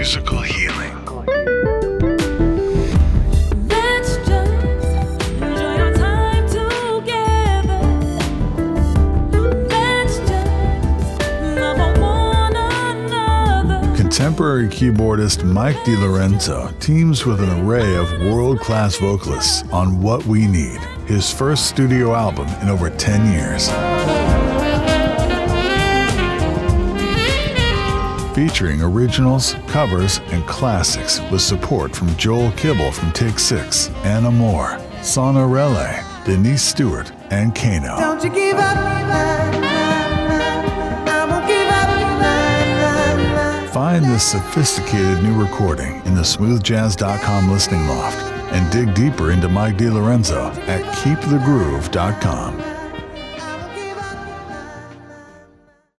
musical healing. Let's just enjoy our time together. Let's just love one another. Contemporary keyboardist Mike DiLorenzo teams with an array of world-class vocalists on What We Need, his first studio album in over 10 years. Featuring originals, covers, and classics with support from Joel Kibble from Take Six, Anna Moore, Sonnarelle, Denise Stewart, and Kano. Don't you give up, I won't give up. Find this sophisticated new recording in the SmoothJazz.com listening loft and dig deeper into Mike DiLorenzo at KeepTheGroove.com.